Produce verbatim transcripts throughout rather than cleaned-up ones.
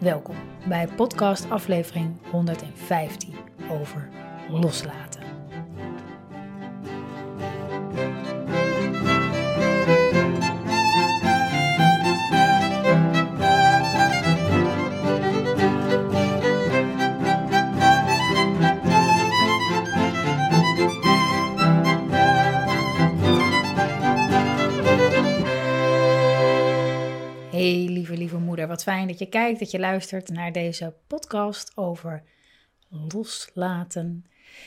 Welkom bij podcast aflevering honderdvijftien over loslaten. Hey lieve, lieve moeder, wat fijn dat je kijkt, dat je luistert naar deze podcast over loslaten.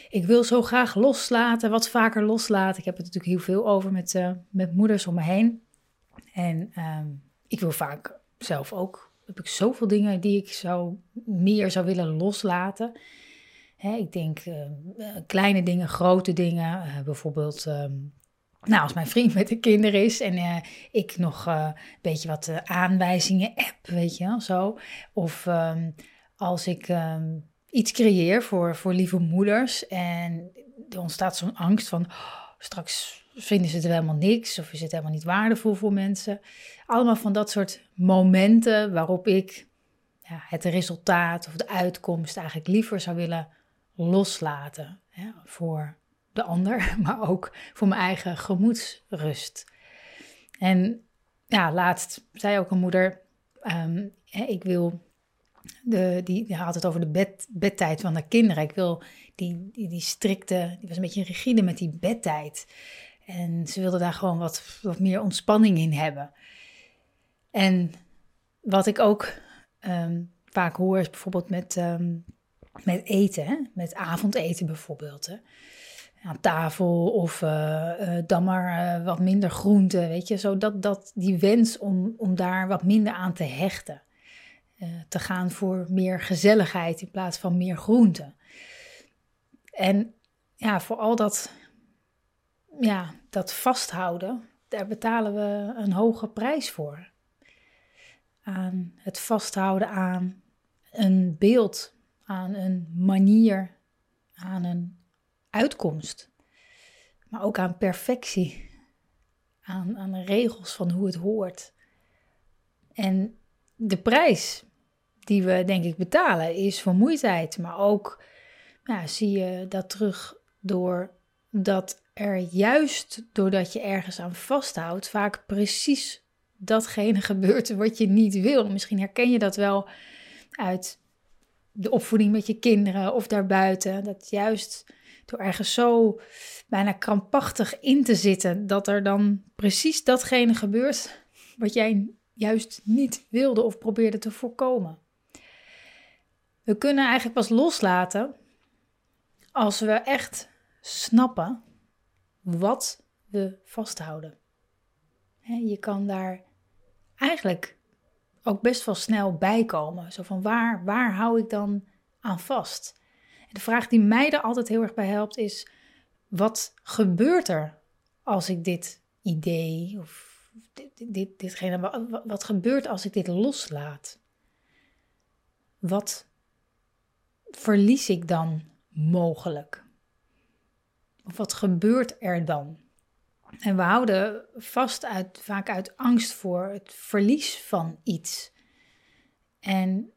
Ik wil zo graag loslaten, wat vaker loslaten. Ik heb het natuurlijk heel veel over met, uh, met moeders om me heen. En uh, ik wil vaak zelf ook, heb ik zoveel dingen die ik zo meer zou willen loslaten. Hè, ik denk uh, kleine dingen, grote dingen, uh, bijvoorbeeld... Uh, Nou, als mijn vriend met de kinderen is en uh, ik nog uh, een beetje wat uh, aanwijzingen app, weet je wel, zo. Of um, als ik um, iets creëer voor, voor lieve moeders en er ontstaat zo'n angst van... Oh, straks vinden ze het helemaal niks of is het helemaal niet waardevol voor mensen. Allemaal van dat soort momenten waarop ik ja, het resultaat of de uitkomst eigenlijk liever zou willen loslaten, hè, voor de ander, maar ook voor mijn eigen gemoedsrust. En ja, laatst zei ook een moeder, um, ik wil, de, die, die had het over de bed, bedtijd van de kinderen. Ik wil die, die, die strikte, die was een beetje rigide met die bedtijd. En ze wilde daar gewoon wat, wat meer ontspanning in hebben. En wat ik ook um, vaak hoor is bijvoorbeeld met, um, met eten, hè? Met avondeten bijvoorbeeld, hè? Aan tafel of uh, uh, dan maar uh, wat minder groente, weet je. Zo dat, dat, die wens om, om daar wat minder aan te hechten. Uh, te gaan voor meer gezelligheid in plaats van meer groente. En ja, voor al dat, ja, dat vasthouden, daar betalen we een hoge prijs voor. Aan het vasthouden aan een beeld, aan een manier, aan een... uitkomst, maar ook aan perfectie, aan, aan de regels van hoe het hoort. En de prijs die we denk ik betalen is vermoeidheid, maar ook nou, zie je dat terug door dat er juist doordat je ergens aan vasthoudt vaak precies datgene gebeurt wat je niet wil. Misschien herken je dat wel uit de opvoeding met je kinderen of daarbuiten, dat juist... door ergens zo bijna krampachtig in te zitten... dat er dan precies datgene gebeurt... wat jij juist niet wilde of probeerde te voorkomen. We kunnen eigenlijk pas loslaten... als we echt snappen wat we vasthouden. Je kan daar eigenlijk ook best wel snel bij komen. Zo van waar, waar hou ik dan aan vast... De vraag die mij er altijd heel erg bij helpt is... wat gebeurt er als ik dit idee... of dit, dit, ditgene, wat, wat gebeurt als ik dit loslaat? Wat verlies ik dan mogelijk? Of wat gebeurt er dan? En we houden vast uit, vaak uit angst voor het verlies van iets. En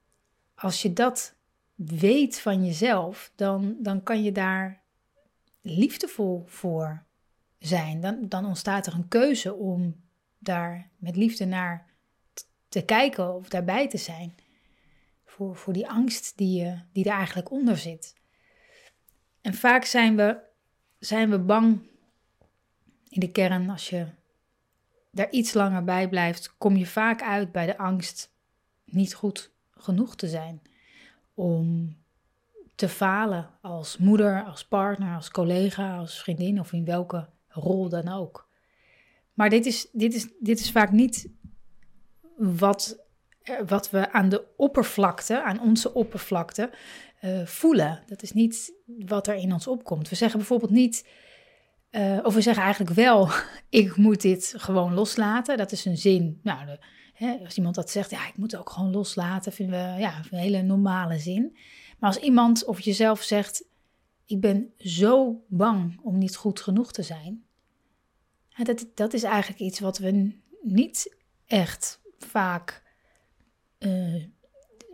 als je dat... weet van jezelf, dan, dan kan je daar liefdevol voor zijn. Dan, dan ontstaat er een keuze om daar met liefde naar te kijken of daarbij te zijn. Voor, voor die angst die, je, die er eigenlijk onder zit. En vaak zijn we, zijn we bang in de kern. Als je daar iets langer bij blijft, kom je vaak uit bij de angst niet goed genoeg te zijn. Om te falen als moeder, als partner, als collega, als vriendin of in welke rol dan ook. Maar dit is, dit is, dit is vaak niet wat, wat we aan de oppervlakte, aan onze oppervlakte, uh, voelen. Dat is niet wat er in ons opkomt. We zeggen bijvoorbeeld niet... Uh, of we zeggen eigenlijk wel, ik moet dit gewoon loslaten. Dat is een zin. Nou, de, hè, als iemand dat zegt, ja, ik moet ook gewoon loslaten, vinden we ja, een hele normale zin. Maar als iemand of jezelf zegt, ik ben zo bang om niet goed genoeg te zijn. Dat, dat is eigenlijk iets wat we niet echt vaak uh,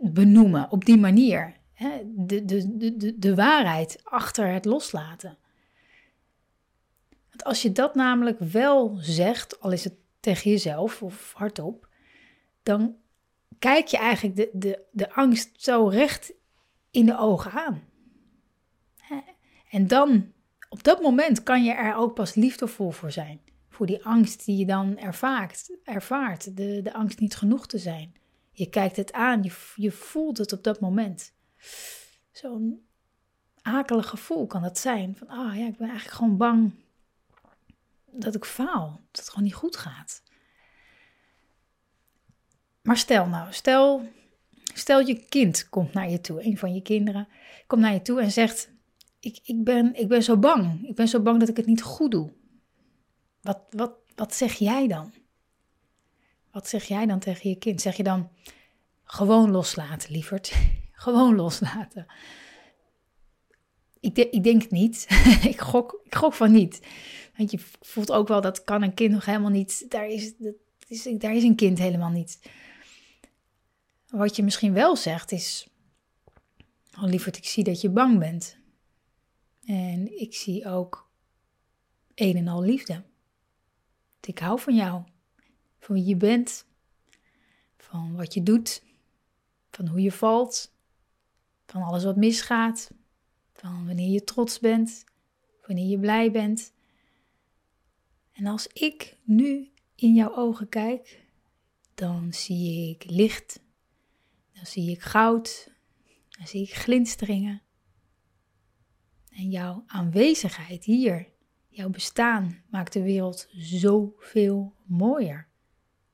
benoemen op die manier. Hè? De, de, de, de, de waarheid achter het loslaten. Als je dat namelijk wel zegt, al is het tegen jezelf of hardop, dan kijk je eigenlijk de, de, de angst zo recht in de ogen aan. En dan, op dat moment, kan je er ook pas liefdevol voor zijn. Voor die angst die je dan ervaart, ervaart de, de angst niet genoeg te zijn. Je kijkt het aan, je, je voelt het op dat moment. Zo'n akelig gevoel kan dat zijn. Van, ah oh ja, ik ben eigenlijk gewoon bang... dat ik faal, dat het gewoon niet goed gaat. Maar stel nou, stel, stel je kind komt naar je toe, een van je kinderen komt naar je toe en zegt, ik, ik, ben, ik ben zo bang, ik ben zo bang dat ik het niet goed doe. Wat, wat, wat zeg jij dan? Wat zeg jij dan tegen je kind? Zeg je dan, gewoon loslaten, lieverd, gewoon loslaten. Ik, de, ik denk het niet. ik, gok, ik gok van niet. Want je voelt ook wel, dat kan een kind nog helemaal niet. Daar is, dat is, daar is een kind helemaal niet. Wat je misschien wel zegt is... Oh lieverd, ik zie dat je bang bent. En ik zie ook een en al liefde. Ik hou van jou. Van wie je bent. Van wat je doet. Van hoe je valt. Van alles wat misgaat. Van wanneer je trots bent, wanneer je blij bent. En als ik nu in jouw ogen kijk, dan zie ik licht, dan zie ik goud, dan zie ik glinsteringen. En jouw aanwezigheid hier, jouw bestaan, maakt de wereld zoveel mooier.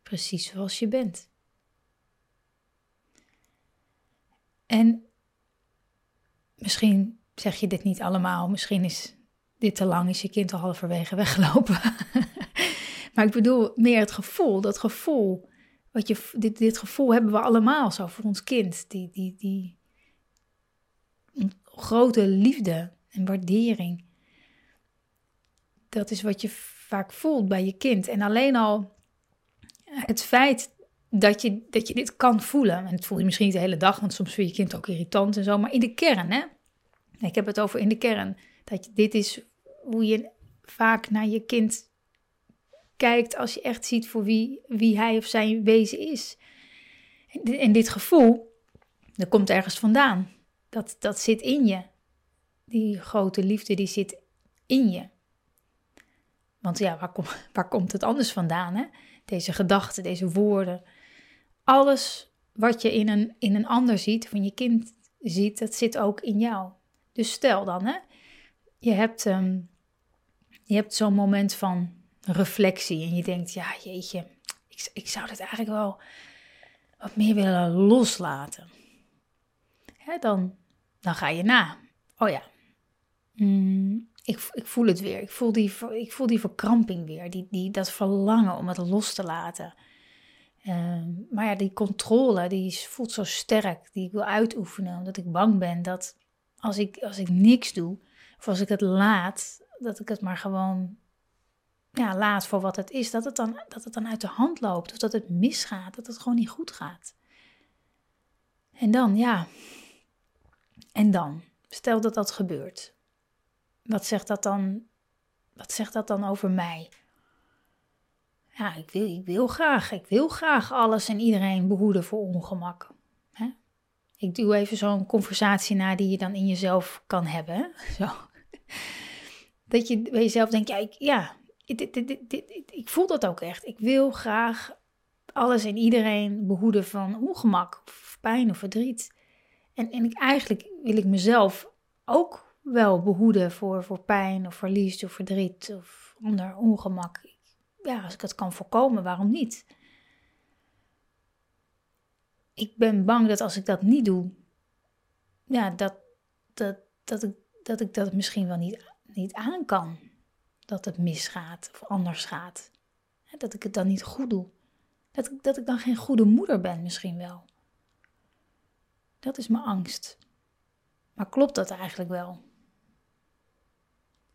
Precies zoals je bent. En misschien... zeg je dit niet allemaal, misschien is dit te lang, is je kind al halverwege weggelopen. Maar ik bedoel meer het gevoel, dat gevoel, wat je, dit, dit gevoel hebben we allemaal zo voor ons kind. Die, die, die grote liefde en waardering, dat is wat je vaak voelt bij je kind. En alleen al het feit dat je, dat je dit kan voelen, en dat voel je misschien niet de hele dag, want soms vind je kind ook irritant en zo, maar in de kern, hè? Ik heb het over in de kern. Dat dit is hoe je vaak naar je kind kijkt als je echt ziet voor wie, wie hij of zijn wezen is. En dit gevoel, dat komt ergens vandaan. Dat, dat zit in je. Die grote liefde, die zit in je. Want ja, waar, kom, waar komt het anders vandaan? Hè? Deze gedachten, deze woorden. Alles wat je in een, in een ander ziet, van je kind ziet, dat zit ook in jou. Dus stel dan, hè, je hebt, um, je hebt zo'n moment van reflectie en je denkt, ja jeetje, ik, ik zou dit eigenlijk wel wat meer willen loslaten. Hè, dan, dan ga je na. Oh ja, mm, ik, ik voel het weer. Ik voel die, ik voel die verkramping weer, die, die, dat verlangen om het los te laten. Um, maar ja, die controle, die voelt zo sterk, die ik wil uitoefenen omdat ik bang ben dat... Als ik, als ik niks doe, of als ik het laat, dat ik het maar gewoon ja, laat voor wat het is. Dat het, dan, dat het dan uit de hand loopt, of dat het misgaat, dat het gewoon niet goed gaat. En dan, ja, en dan, stel dat dat gebeurt. Wat zegt dat dan, wat zegt dat dan over mij? Ja, ik wil, ik wil graag, ik wil graag alles en iedereen behoeden voor ongemak. Ik doe even zo'n conversatie na die je dan in jezelf kan hebben. Zo. Dat je bij jezelf denkt, ja, ik, ja dit, dit, dit, dit, dit, ik voel dat ook echt. Ik wil graag alles en iedereen behoeden van ongemak, of pijn of verdriet. En, en ik, eigenlijk wil ik mezelf ook wel behoeden voor, voor pijn of verlies of verdriet of ander ongemak. Ja, als ik het kan voorkomen, waarom niet? Ik ben bang dat als ik dat niet doe, ja, dat, dat, dat, ik, dat ik dat misschien wel niet, niet aan kan. Dat het misgaat of anders gaat. Dat ik het dan niet goed doe. Dat ik, dat ik dan geen goede moeder ben misschien wel. Dat is mijn angst. Maar klopt dat eigenlijk wel?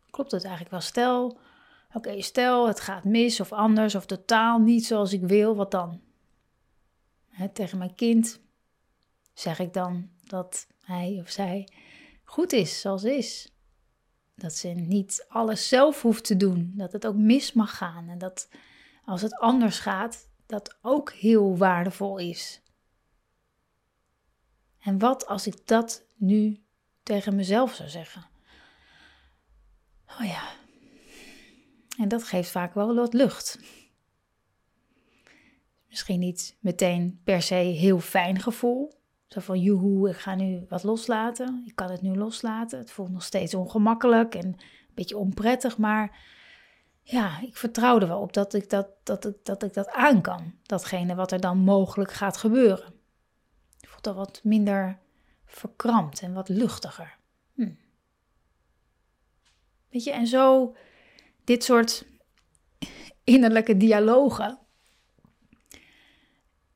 Klopt dat eigenlijk wel? Stel, oké, okay, stel het gaat mis of anders of totaal niet zoals ik wil, wat dan? Hè, tegen mijn kind zeg ik dan dat hij of zij goed is zoals is. Dat ze niet alles zelf hoeft te doen. Dat het ook mis mag gaan. En dat als het anders gaat, dat ook heel waardevol is. En wat als ik dat nu tegen mezelf zou zeggen? Oh ja. En dat geeft vaak wel wat lucht. Misschien niet meteen per se heel fijn gevoel. Zo van, joehoe, ik ga nu wat loslaten. Ik kan het nu loslaten. Het voelt nog steeds ongemakkelijk en een beetje onprettig. Maar ja, ik vertrouw er wel op dat ik dat, dat, ik, dat ik dat aan kan. Datgene wat er dan mogelijk gaat gebeuren. Het voelt al wat minder verkrampt en wat luchtiger. Hm. Weet je, en zo dit soort innerlijke dialogen.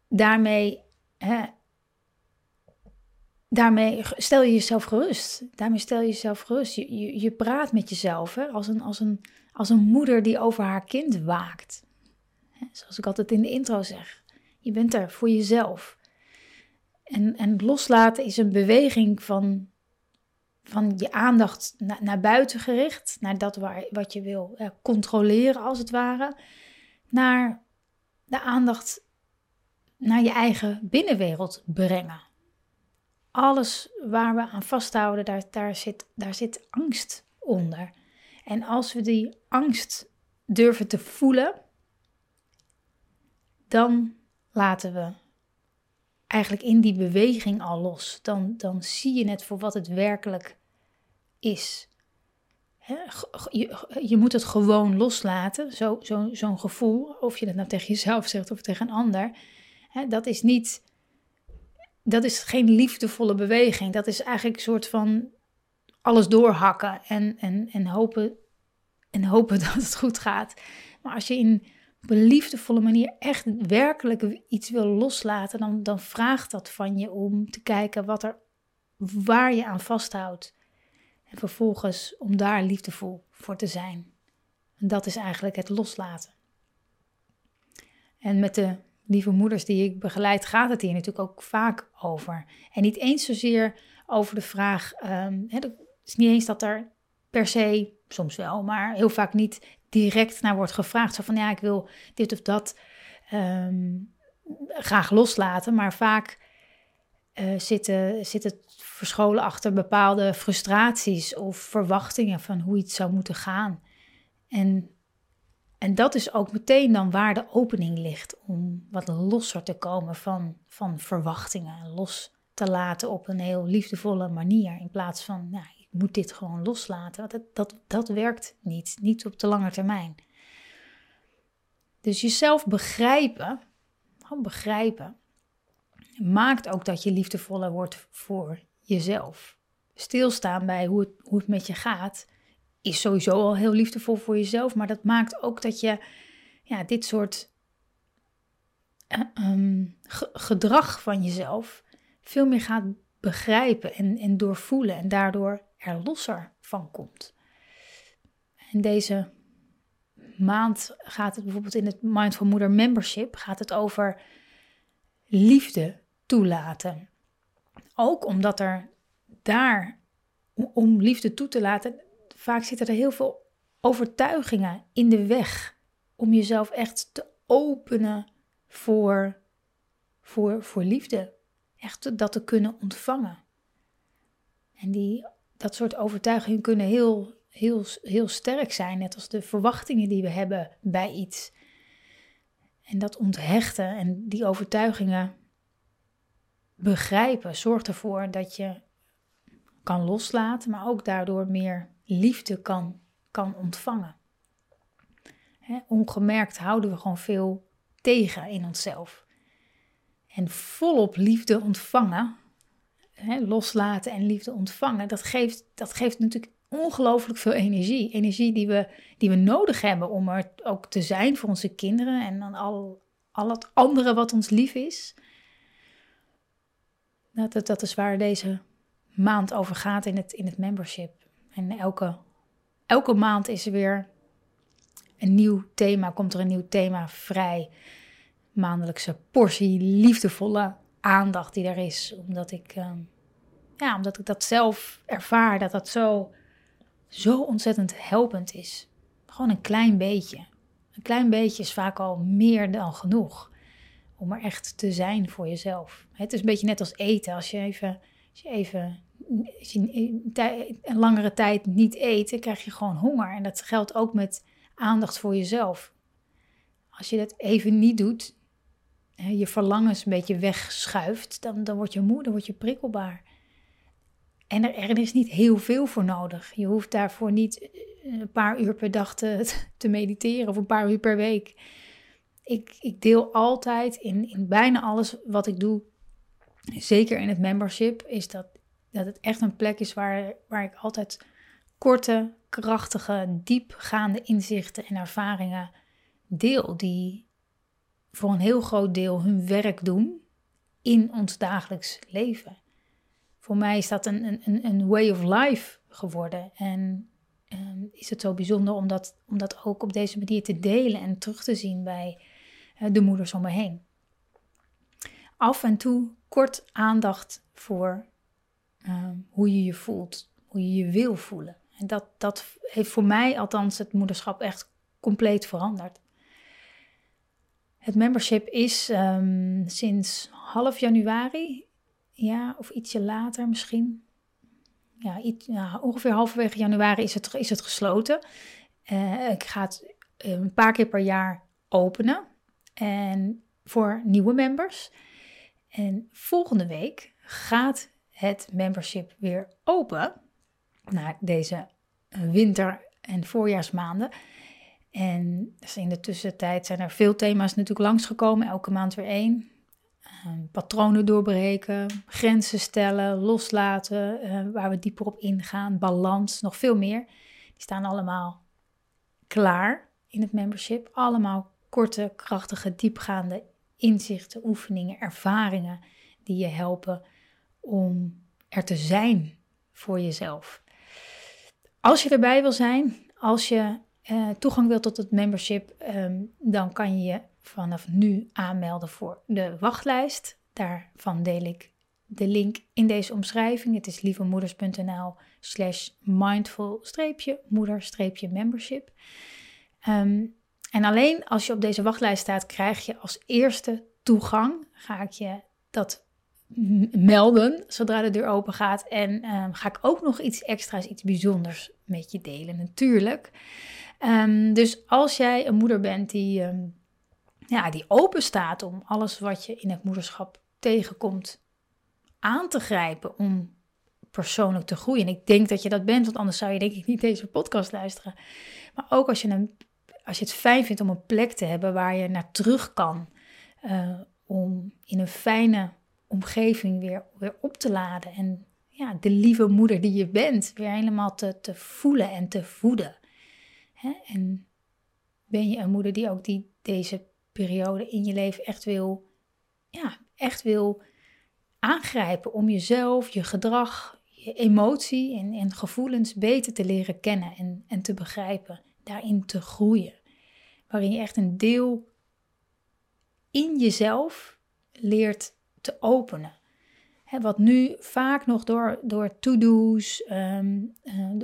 Daarmee... Hè, Daarmee stel je jezelf gerust. Daarmee stel je jezelf gerust. Je, je, je praat met jezelf hè? Als, een, als, een, als een moeder die over haar kind waakt. Zoals ik altijd in de intro zeg. Je bent er voor jezelf. En, en loslaten is een beweging van, van je aandacht na, naar buiten gericht. Naar dat waar, wat je wil eh, controleren als het ware. Naar de aandacht naar je eigen binnenwereld brengen. Alles waar we aan vasthouden, daar, daar, zit, daar zit angst onder. En als we die angst durven te voelen, dan laten we eigenlijk in die beweging al los. Dan, dan zie je het voor wat het werkelijk is. He, je, je moet het gewoon loslaten, zo, zo, zo'n gevoel. Of je dat nou tegen jezelf zegt of tegen een ander. He, dat is niet... Dat is geen liefdevolle beweging. Dat is eigenlijk een soort van alles doorhakken en, en, en, hopen, en hopen dat het goed gaat. Maar als je in, op een liefdevolle manier echt werkelijk iets wil loslaten, dan, dan vraagt dat van je om te kijken wat er, waar je aan vasthoudt. En vervolgens om daar liefdevol voor te zijn. En dat is eigenlijk het loslaten. En met de lieve moeders die ik begeleid, gaat het hier natuurlijk ook vaak over. En niet eens zozeer over de vraag... Um, het is niet eens dat er per se, soms wel, maar heel vaak niet direct naar wordt gevraagd. Zo van, ja, ik wil dit of dat um, graag loslaten. Maar vaak uh, zitten, zit het verscholen achter bepaalde frustraties of verwachtingen van hoe iets zou moeten gaan. En... En dat is ook meteen dan waar de opening ligt om wat losser te komen van, van verwachtingen. Los te laten op een heel liefdevolle manier. In plaats van, nou, ik moet dit gewoon loslaten. Dat, dat, dat werkt niet, niet op de lange termijn. Dus jezelf begrijpen, gewoon begrijpen, maakt ook dat je liefdevoller wordt voor jezelf. Stilstaan bij hoe het, hoe het met je gaat... is sowieso al heel liefdevol voor jezelf. Maar dat maakt ook dat je ja, dit soort uh, um, ge- gedrag van jezelf veel meer gaat begrijpen en, en doorvoelen. En daardoor er losser van komt. En deze maand gaat het bijvoorbeeld in het Mindful Mother Membership... gaat het over liefde toelaten. Ook omdat er daar, om liefde toe te laten... Vaak zitten er heel veel overtuigingen in de weg om jezelf echt te openen voor, voor, voor liefde. Echt dat te kunnen ontvangen. En die, dat soort overtuigingen kunnen heel, heel, heel sterk zijn, net als de verwachtingen die we hebben bij iets. En dat onthechten en die overtuigingen begrijpen zorgt ervoor dat je kan loslaten, maar ook daardoor meer... liefde kan, kan ontvangen. He, ongemerkt houden we gewoon veel tegen in onszelf. En volop liefde ontvangen hè, loslaten en liefde ontvangen, dat geeft, dat geeft natuurlijk ongelooflijk veel energie. Energie die we, die we nodig hebben om er ook te zijn voor onze kinderen en dan al, al het andere wat ons lief is. Dat, dat is waar deze maand over gaat in het, in het membership. En elke, elke maand is er weer een nieuw thema, komt er een nieuw thema vrij. Maandelijkse portie liefdevolle aandacht die er is. Omdat ik, um, ja, omdat ik dat zelf ervaar, dat dat zo, zo ontzettend helpend is. Gewoon een klein beetje. Een klein beetje is vaak al meer dan genoeg. Om er echt te zijn voor jezelf. Het is een beetje net als eten. Als je even, als je even als je een langere tijd niet eet, dan krijg je gewoon honger. En dat geldt ook met aandacht voor jezelf. Als je dat even niet doet, je verlangens een beetje wegschuift, dan, dan word je moe, dan word je prikkelbaar. En er, er is niet heel veel voor nodig. Je hoeft daarvoor niet een paar uur per dag te, te mediteren of een paar uur per week. Ik, ik deel altijd in, in bijna alles wat ik doe, zeker in het membership, is dat, dat het echt een plek is waar, waar ik altijd korte, krachtige, diepgaande inzichten en ervaringen deel. Die voor een heel groot deel hun werk doen in ons dagelijks leven. Voor mij is dat een, een, een way of life geworden. En um, is het zo bijzonder om dat, om dat ook op deze manier te delen en terug te zien bij uh, de moeders om me heen. Af en toe kort aandacht voor um, hoe je je voelt, hoe je je wil voelen. En dat, dat heeft voor mij althans het moederschap echt compleet veranderd. Het membership is um, sinds half januari, ja, of ietsje later misschien. Ja, iets, ja, ongeveer halverwege januari is het, is het gesloten. Uh, ik ga het een paar keer per jaar openen. En voor nieuwe members. En volgende week gaat het membership weer open. Na deze winter- en voorjaarsmaanden. En dus in de tussentijd zijn er veel thema's natuurlijk langsgekomen. Elke maand weer één. Patronen doorbreken, grenzen stellen, loslaten, uh, waar we dieper op ingaan, balans, nog veel meer. Die staan allemaal klaar in het membership. Allemaal korte, krachtige, diepgaande inzichten, oefeningen, ervaringen die je helpen om er te zijn voor jezelf. Als je erbij wil zijn, als je uh, toegang wil tot het membership, um, dan kan je je vanaf nu aanmelden voor de wachtlijst. Daarvan deel ik de link in deze omschrijving. Het is lievemoeders.nl slash mindful-moeder-membership. Um, en alleen als je op deze wachtlijst staat, krijg je als eerste toegang. Ga ik je dat m- melden zodra de deur open gaat. En um, ga ik ook nog iets extra's, iets bijzonders met je delen natuurlijk. Um, dus als jij een moeder bent die... Um, Ja, die open staat om alles wat je in het moederschap tegenkomt aan te grijpen om persoonlijk te groeien. En ik denk dat je dat bent, want anders zou je denk ik niet deze podcast luisteren. Maar ook als je, een, als je het fijn vindt om een plek te hebben waar je naar terug kan. Uh, om in een fijne omgeving weer, weer op te laden. En ja, de lieve moeder die je bent weer helemaal te, te voelen en te voeden. Hè? En ben je een moeder die ook die, deze periode in je leven echt wil, ja, echt wil aangrijpen om jezelf, je gedrag, je emotie en, en gevoelens beter te leren kennen en, en te begrijpen, daarin te groeien. Waarin je echt een deel in jezelf leert te openen. Hè, wat nu vaak nog door, door to-do's, um, uh,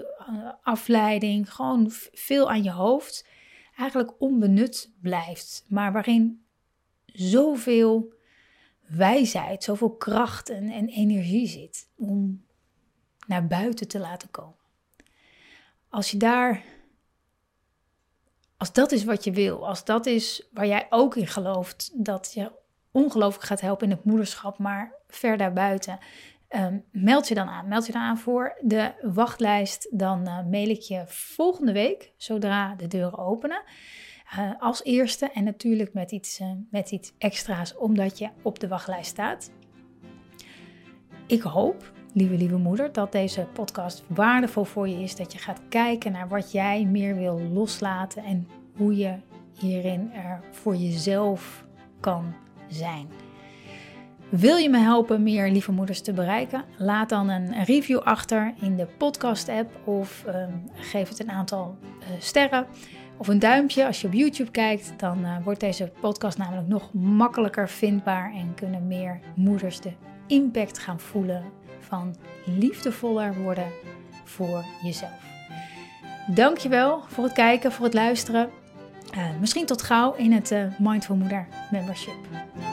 afleiding, gewoon veel aan je hoofd, eigenlijk onbenut blijft, maar waarin zoveel wijsheid, zoveel kracht en, en energie zit om naar buiten te laten komen. Als je daar, als dat is wat je wil, als dat is waar jij ook in gelooft, dat je ongelooflijk gaat helpen in het moederschap, maar ver daarbuiten, um, meld je dan aan. Meld je dan aan voor de wachtlijst. Dan uh, mail ik je volgende week, zodra de deuren openen. Uh, als eerste en natuurlijk met iets, uh, met iets extra's, omdat je op de wachtlijst staat. Ik hoop, lieve, lieve moeder, dat deze podcast waardevol voor je is. Dat je gaat kijken naar wat jij meer wil loslaten en hoe je hierin er voor jezelf kan zijn. Wil je me helpen meer lieve moeders te bereiken? Laat dan een review achter in de podcast app of um, geef het een aantal uh, sterren of een duimpje. Als je op YouTube kijkt, dan uh, wordt deze podcast namelijk nog makkelijker vindbaar en kunnen meer moeders de impact gaan voelen van liefdevoller worden voor jezelf. Dankjewel voor het kijken, voor het luisteren. Uh, misschien tot gauw in het uh, Mindful Mother Membership.